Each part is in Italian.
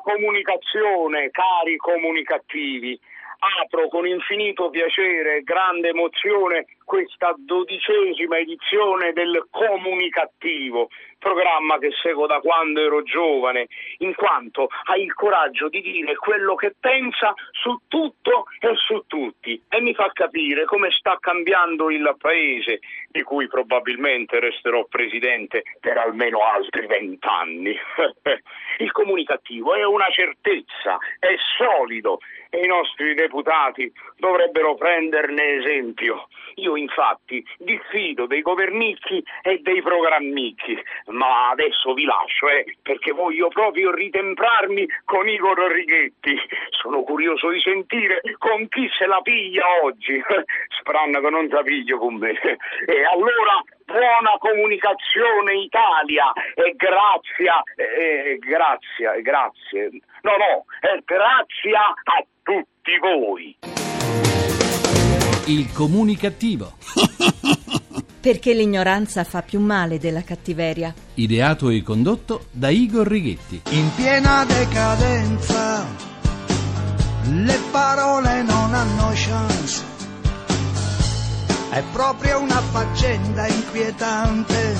la comunicazione, cari comunicativi. Apro con infinito piacere e grande emozione questa 12ª edizione del Comunicattivo, programma che seguo da quando ero giovane, in quanto hai il coraggio di dire quello che pensa su tutto e su tutti, e mi fa capire come sta cambiando il paese, di cui probabilmente resterò presidente per almeno altri 20 anni. Il Comunicattivo è una certezza, è solido, e i nostri deputati dovrebbero prenderne esempio. Io infatti diffido dei governicchi e dei programmicchi, ma adesso vi lascio, perché voglio proprio ritemprarmi con Igor Righetti. Sono curioso di sentire con chi se la piglia oggi. Spranna che non la piglio con me. E allora buona comunicazione Italia, e grazie. Grazie a tutti voi. Il Comunicattivo. Perché l'ignoranza fa più male della cattiveria. Ideato e condotto da Igor Righetti. In piena decadenza, le parole non hanno chance. È proprio una faccenda inquietante,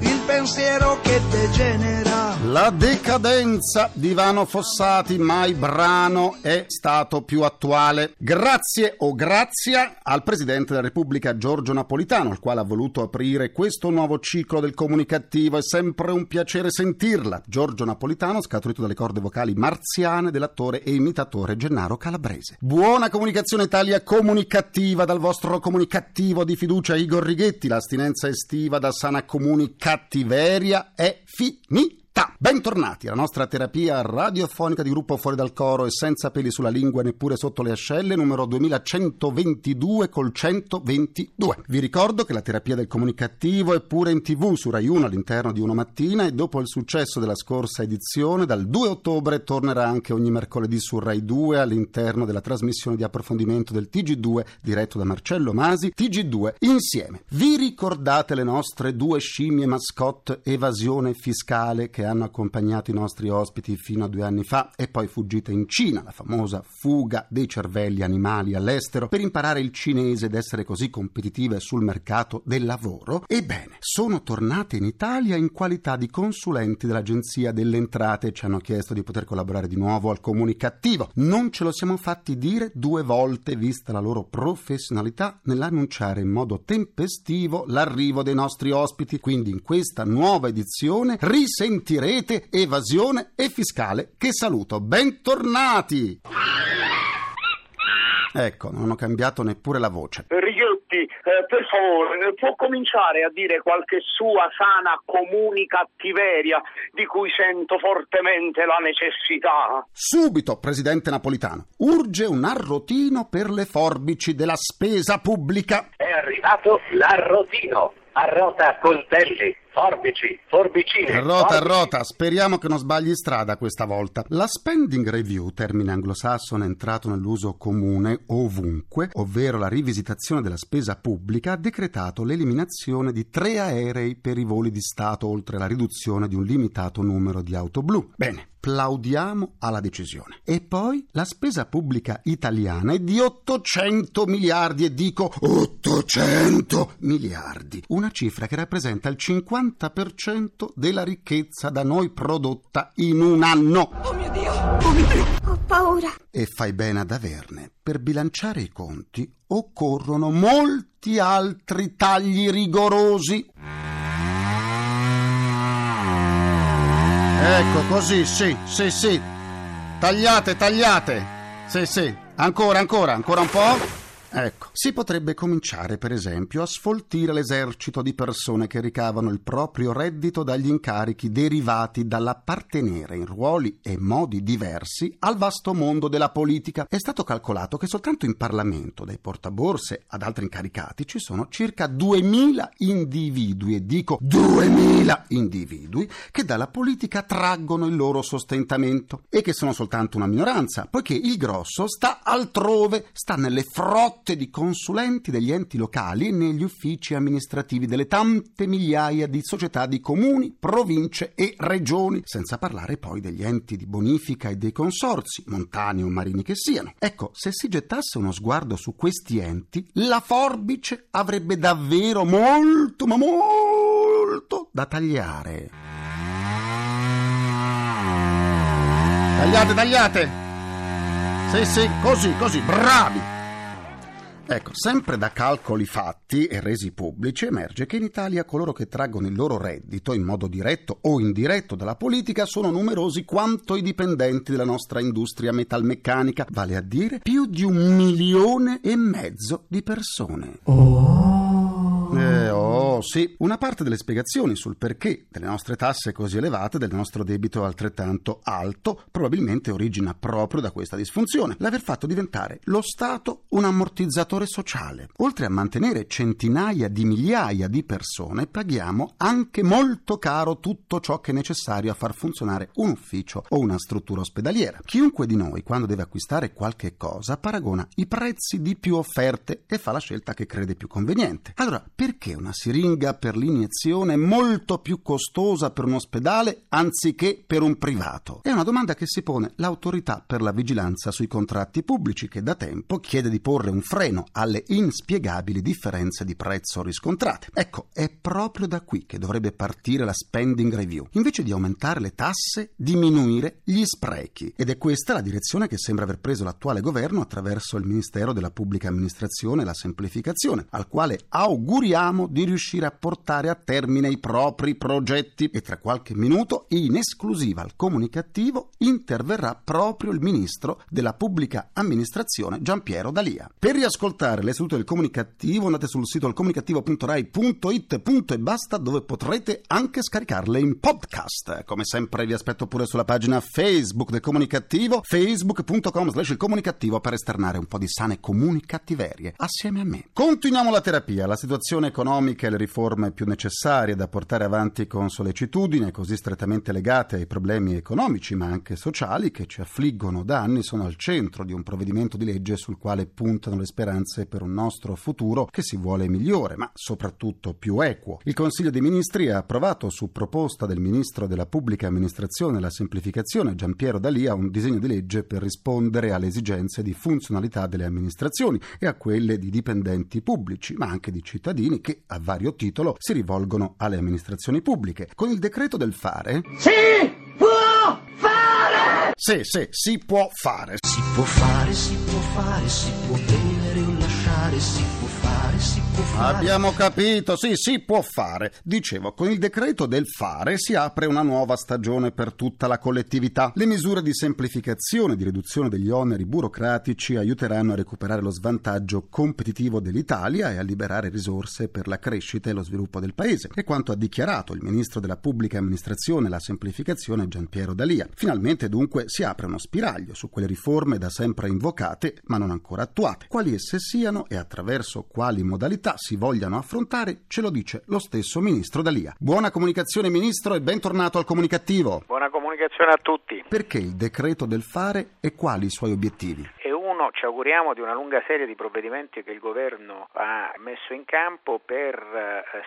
il pensiero che degenera. La decadenza di Vano Fossati, mai brano è stato più attuale. Grazie o grazia al Presidente della Repubblica Giorgio Napolitano, il quale ha voluto aprire questo nuovo ciclo del Comunicattivo. È sempre un piacere sentirla. Giorgio Napolitano, scaturito dalle corde vocali marziane dell'attore e imitatore Gennaro Calabrese. Buona comunicazione Italia comunicativa dal vostro comunicattivo di fiducia Igor Righetti. L'astinenza estiva da sana comunicattiveria è finita. Bentornati alla nostra terapia radiofonica di gruppo Fuori dal Coro e senza peli sulla lingua neppure sotto le ascelle, numero 2122 col 122. Vi ricordo che la terapia del comunicativo è pure in TV su Rai 1 all'interno di Uno Mattina, e dopo il successo della scorsa edizione dal 2 ottobre tornerà anche ogni mercoledì su Rai 2 all'interno della trasmissione di approfondimento del TG2 diretto da Marcello Masi. TG2 insieme. Vi ricordate le nostre due scimmie mascotte evasione fiscale che hanno accompagnato i nostri ospiti fino a 2 anni fa e poi fuggite in Cina, la famosa fuga dei cervelli animali all'estero per imparare il cinese ed essere così competitive sul mercato del lavoro? Ebbene, sono tornate in Italia in qualità di consulenti dell'Agenzia delle Entrate e ci hanno chiesto di poter collaborare di nuovo al Comunicattivo. Non ce lo siamo fatti dire 2 volte, vista la loro professionalità nell'annunciare in modo tempestivo l'arrivo dei nostri ospiti. Quindi in questa nuova edizione risentirete evasione e fiscale, che saluto. Bentornati! Ecco, non ho cambiato neppure la voce. Righetti, per favore, può cominciare a dire qualche sua sana comunicattiveria di cui sento fortemente la necessità? Subito, Presidente Napolitano. Urge un arrotino per le forbici della spesa pubblica. È arrivato l'arrotino. Arrota coltelli, forbici, forbicine. Arrota, speriamo che non sbagli strada questa volta. La spending review, termine anglosassone entrato nell'uso comune ovunque, ovvero la rivisitazione della spesa pubblica, ha decretato l'eliminazione di 3 aerei per i voli di Stato, oltre alla riduzione di un limitato numero di auto blu. Bene. Applaudiamo alla decisione. E poi la spesa pubblica italiana è di 800 miliardi e dico 800 miliardi, una cifra che rappresenta il 50% della ricchezza da noi prodotta in un anno. Oh mio Dio, ho paura. E fai bene ad averne. Per bilanciare i conti occorrono molti altri tagli rigorosi. Ecco, così, sì, tagliate, sì, ancora un po'. Ecco, si potrebbe cominciare per esempio a sfoltire l'esercito di persone che ricavano il proprio reddito dagli incarichi derivati dall'appartenere in ruoli e modi diversi al vasto mondo della politica. È stato calcolato che soltanto in Parlamento, dai portaborse ad altri incaricati, ci sono circa 2000 individui, e dico 2000 individui, che dalla politica traggono il loro sostentamento e che sono soltanto una minoranza, poiché il grosso sta altrove, sta nelle frotte rotte di consulenti degli enti locali negli uffici amministrativi delle tante migliaia di società di comuni, province e regioni, senza parlare poi degli enti di bonifica e dei consorzi, montani o marini che siano. Ecco, se si gettasse uno sguardo su questi enti, la forbice avrebbe davvero molto, ma molto da tagliare. Tagliate! Sì, così, bravi! Ecco, sempre da calcoli fatti e resi pubblici emerge che in Italia coloro che traggono il loro reddito in modo diretto o indiretto dalla politica sono numerosi quanto i dipendenti della nostra industria metalmeccanica, vale a dire più di 1,5 milioni di persone. Sì, una parte delle spiegazioni sul perché delle nostre tasse così elevate, del nostro debito altrettanto alto, probabilmente origina proprio da questa disfunzione, l'aver fatto diventare lo Stato un ammortizzatore sociale. Oltre a mantenere centinaia di migliaia di persone, paghiamo anche molto caro tutto ciò che è necessario a far funzionare un ufficio o una struttura ospedaliera. Chiunque di noi, quando deve acquistare qualche cosa, paragona i prezzi di più offerte e fa la scelta che crede più conveniente. Allora, perché una siringa per l'iniezione è molto più costosa per un ospedale anziché per un privato? È una domanda che si pone l'Autorità per la vigilanza sui contratti pubblici, che da tempo chiede di porre un freno alle inspiegabili differenze di prezzo riscontrate. Ecco, è proprio da qui che dovrebbe partire la spending review. Invece di aumentare le tasse, diminuire gli sprechi. Ed è questa la direzione che sembra aver preso l'attuale governo attraverso il Ministero della Pubblica Amministrazione e la Semplificazione, al quale auguriamo di riuscire a portare a termine i propri progetti. E tra qualche minuto, in esclusiva al comunicativo, interverrà proprio il ministro della Pubblica Amministrazione Gian Piero D'Alia. Per riascoltare le sedute del comunicativo andate sul sito alcomunicativo.rai.it, dove potrete anche scaricarle in podcast. Come sempre vi aspetto pure sulla pagina Facebook del comunicativo, facebook.com/ilcomunicativo, per esternare un po' di sane comunicattiverie assieme a me. Continuiamo la terapia. La situazione economica e le riforme più necessarie da portare avanti con sollecitudine, così strettamente legate ai problemi economici ma anche sociali che ci affliggono da anni, sono al centro di un provvedimento di legge sul quale puntano le speranze per un nostro futuro che si vuole migliore, ma soprattutto più equo. Il Consiglio dei Ministri ha approvato, su proposta del Ministro della Pubblica Amministrazione e la Semplificazione Gian Piero D'Alia, un disegno di legge per rispondere alle esigenze di funzionalità delle amministrazioni e a quelle di dipendenti pubblici, ma anche di cittadini che a vario titolo si rivolgono alle amministrazioni pubbliche. Con il decreto del fare si può fare, si può tenere o lasciare. Abbiamo capito, sì, si può fare. Dicevo, con il decreto del fare si apre una nuova stagione per tutta la collettività. Le misure di semplificazione e di riduzione degli oneri burocratici aiuteranno a recuperare lo svantaggio competitivo dell'Italia e a liberare risorse per la crescita e lo sviluppo del Paese. È quanto ha dichiarato il Ministro della Pubblica Amministrazione e la Semplificazione Gian Piero D'Alia. Finalmente, dunque, si apre uno spiraglio su quelle riforme da sempre invocate ma non ancora attuate. Quali esse siano e attraverso quali modalità si vogliano affrontare ce lo dice lo stesso Ministro D'Alia. Buona comunicazione, Ministro, e bentornato al comunicativo. Buona comunicazione a tutti. Perché il decreto del fare e quali i suoi obiettivi? Ci auguriamo di una lunga serie di provvedimenti che il governo ha messo in campo per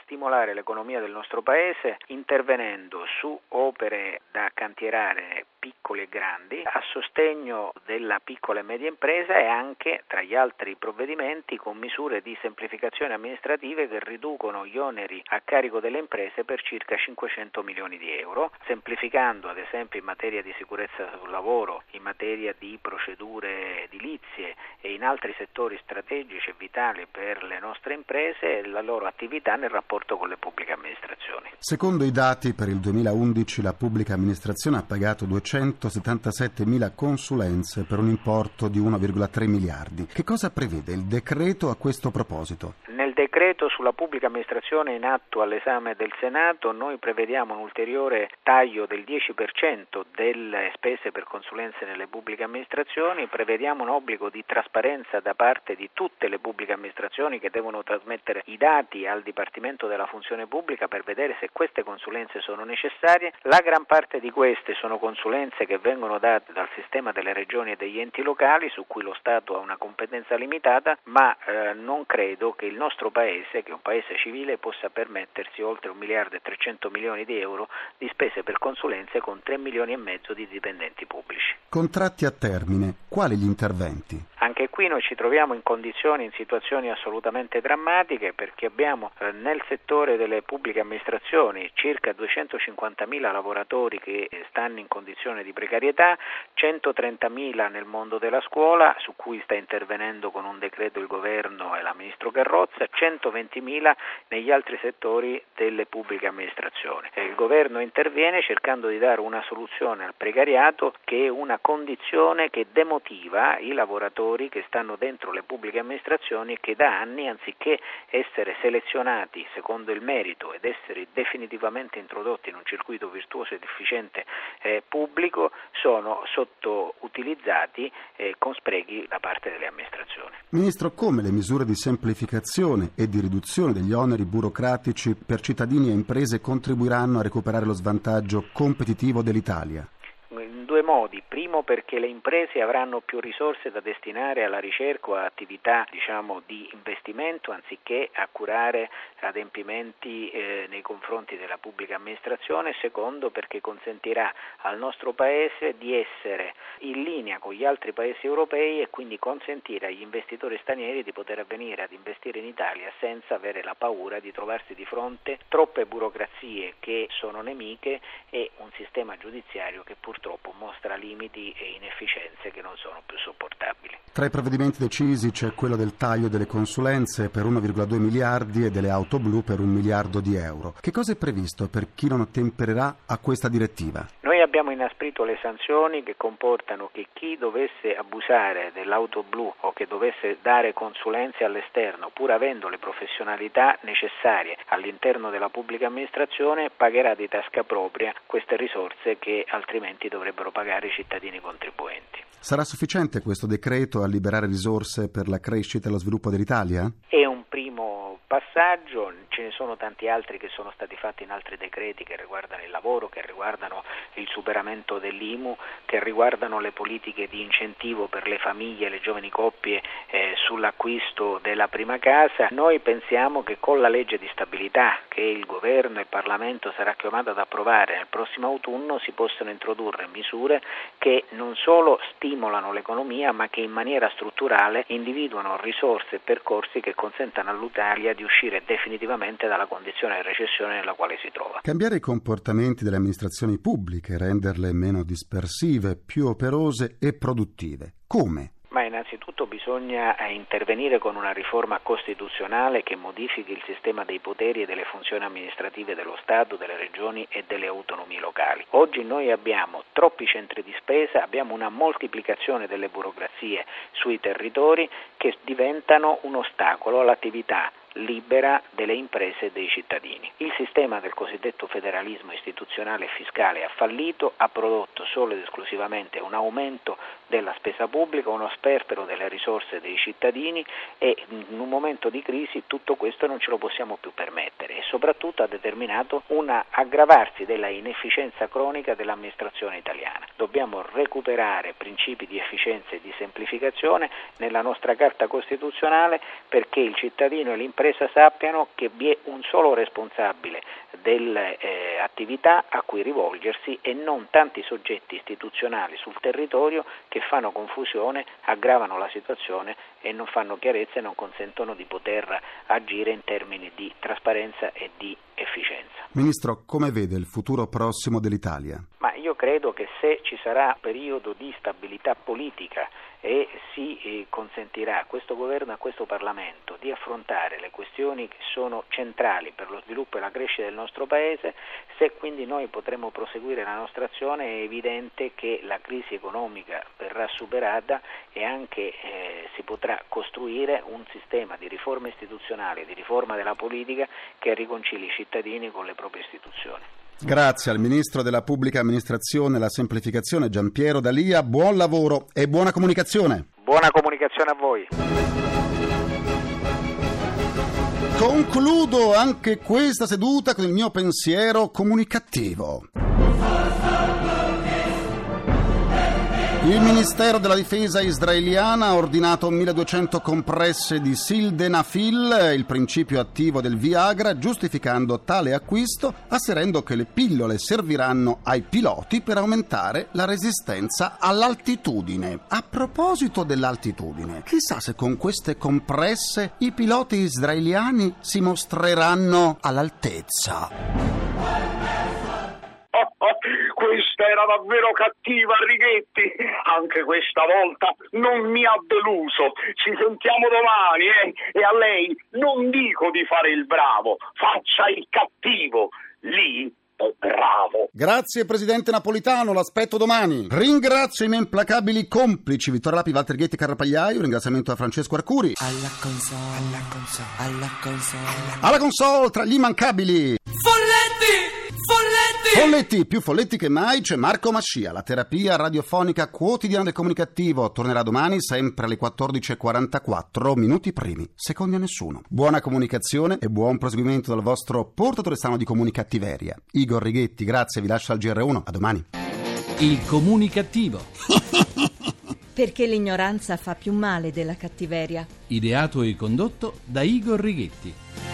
stimolare l'economia del nostro Paese, intervenendo su opere da cantierare piccole e grandi, a sostegno della piccola e media impresa, e anche, tra gli altri provvedimenti, con misure di semplificazione amministrative che riducono gli oneri a carico delle imprese per circa 500 milioni di euro, semplificando ad esempio in materia di sicurezza sul lavoro, in materia di procedure edilizie e in altri settori strategici e vitali per le nostre imprese e la loro attività nel rapporto con le pubbliche amministrazioni. Secondo i dati, per il 2011 la pubblica amministrazione ha pagato 277.000 consulenze per un importo di 1,3 miliardi. Che cosa prevede il decreto a questo proposito? Nel decreto sulla pubblica amministrazione in atto all'esame del Senato noi prevediamo un ulteriore taglio del 10% delle spese per consulenze nelle pubbliche amministrazioni, prevediamo un obbligo di trasparenza da parte di tutte le pubbliche amministrazioni che devono trasmettere i dati al Dipartimento della Funzione Pubblica per vedere se queste consulenze sono necessarie. La gran parte di queste sono consulenze che vengono date dal sistema delle regioni e degli enti locali su cui lo Stato ha una competenza limitata, ma non credo che il nostro Paese, che è un Paese civile, possa permettersi oltre 1.300.000.000 di euro di spese per consulenze con 3,5 milioni di dipendenti pubblici. Contratti a termine, quali gli interventi? Anche qui noi ci troviamo in situazioni assolutamente drammatiche, perché abbiamo nel settore delle pubbliche amministrazioni circa 250.000 lavoratori che stanno in condizione di precarietà, 130.000 nel mondo della scuola, su cui sta intervenendo con un decreto il governo e la ministro Carrozza, 120.000 negli altri settori delle pubbliche amministrazioni. Il governo interviene cercando di dare una soluzione al precariato, che è una condizione che demotiva i lavoratori che stanno dentro le pubbliche amministrazioni, che da anni, anziché essere selezionati secondo il merito ed essere definitivamente introdotti in un circuito virtuoso ed efficiente pubblico, sono sottoutilizzati con sprechi da parte delle amministrazioni. Ministro, come le misure di semplificazione e di riduzione degli oneri burocratici per cittadini e imprese contribuiranno a recuperare lo svantaggio competitivo dell'Italia? Modi. Primo, perché le imprese avranno più risorse da destinare alla ricerca o a attività di investimento, anziché a curare adempimenti nei confronti della pubblica amministrazione. Secondo, perché consentirà al nostro Paese di essere in linea con gli altri Paesi europei e quindi consentire agli investitori stranieri di poter venire ad investire in Italia senza avere la paura di trovarsi di fronte troppe burocrazie che sono nemiche e un sistema giudiziario che purtroppo mostra limiti e inefficienze che non sono più sopportabili. Tra i provvedimenti decisi c'è quello del taglio delle consulenze per 1,2 miliardi e delle auto blu per 1 miliardo di euro. Che cosa è previsto per chi non ottempererà a questa direttiva? Noi abbiamo inasprito le sanzioni che comportano che chi dovesse abusare dell'auto blu o che dovesse dare consulenze all'esterno, pur avendo le professionalità necessarie all'interno della pubblica amministrazione, pagherà di tasca propria queste risorse che altrimenti dovrebbero pagare i cittadini contribuenti. Sarà sufficiente questo decreto a liberare risorse per la crescita e lo sviluppo dell'Italia? È un primo passaggio, ce ne sono tanti altri che sono stati fatti in altri decreti che riguardano il lavoro, che riguardano il superamento dell'IMU, che riguardano le politiche di incentivo per le famiglie e le giovani coppie sull'acquisto della prima casa. Noi pensiamo che con la legge di stabilità che il governo e il Parlamento sarà chiamato ad approvare nel prossimo autunno si possano introdurre misure che non solo stimolano l'economia, ma che in maniera strutturale individuano risorse e percorsi che consentano all'Italia di uscire definitivamente dalla condizione di recessione nella quale si trova. Cambiare i comportamenti delle amministrazioni pubbliche, renderle meno dispersive, più operose e produttive. Come? Ma innanzitutto bisogna intervenire con una riforma costituzionale che modifichi il sistema dei poteri e delle funzioni amministrative dello Stato, delle regioni e delle autonomie locali. Oggi noi abbiamo troppi centri di spesa, abbiamo una moltiplicazione delle burocrazie sui territori che diventano un ostacolo all'attività libera delle imprese e dei cittadini. Il sistema del cosiddetto federalismo istituzionale e fiscale ha fallito, ha prodotto solo ed esclusivamente un aumento della spesa pubblica, uno sperpero delle risorse dei cittadini e in un momento di crisi tutto questo non ce lo possiamo più permettere e soprattutto ha determinato un aggravarsi della inefficienza cronica dell'amministrazione italiana. Dobbiamo recuperare principi di efficienza e di semplificazione nella nostra Carta Costituzionale, perché il cittadino e l'impresa sappiano che vi è un solo responsabile delle attività a cui rivolgersi e non tanti soggetti istituzionali sul territorio che fanno confusione, aggravano la situazione e non fanno chiarezza e non consentono di poter agire in termini di trasparenza e di efficienza. Ministro, come vede il futuro prossimo dell'Italia? Ma io credo che se ci sarà un periodo di stabilità politica e si consentirà a questo governo e a questo Parlamento di affrontare le questioni che sono centrali per lo sviluppo e la crescita del nostro Paese, se quindi noi potremo proseguire la nostra azione, è evidente che la crisi economica verrà superata e anche si potrà costruire un sistema di riforma istituzionale, di riforma della politica che riconcili i cittadini con le proprie istituzioni. Grazie al Ministro della Pubblica Amministrazione e la Semplificazione Gian Piero D'Alia, buon lavoro e buona comunicazione. Buona comunicazione a voi. Concludo anche questa seduta con il mio pensiero comunicativo. Il Ministero della Difesa israeliana ha ordinato 1.200 compresse di Sildenafil, il principio attivo del Viagra, giustificando tale acquisto asserendo che le pillole serviranno ai piloti per aumentare la resistenza all'altitudine. A proposito dell'altitudine, chissà se con queste compresse i piloti israeliani si mostreranno all'altezza. Questa era davvero cattiva, Righetti. Anche questa volta non mi ha deluso. Ci sentiamo domani, eh? E a lei non dico di fare il bravo, faccia il cattivo. Lì è bravo. Grazie, presidente Napolitano, l'aspetto domani. Ringrazio i miei implacabili complici Vittorio Lapi, Valtrighetti e Carrapagliaio. Ringraziamento a Francesco Arcuri. Alla console, alla console, alla console, alla console, tra gli immancabili Folletti, più folletti che mai, c'è Marco Mascia. La terapia radiofonica quotidiana del comunicativo tornerà domani sempre alle 14.44, minuti primi, secondi a nessuno. Buona comunicazione e buon proseguimento dal vostro portatore sano di comunicattiveria. Igor Righetti, grazie, vi lascio al GR1, a domani. Il comunicattivo. Perché l'ignoranza fa più male della cattiveria. Ideato e condotto da Igor Righetti.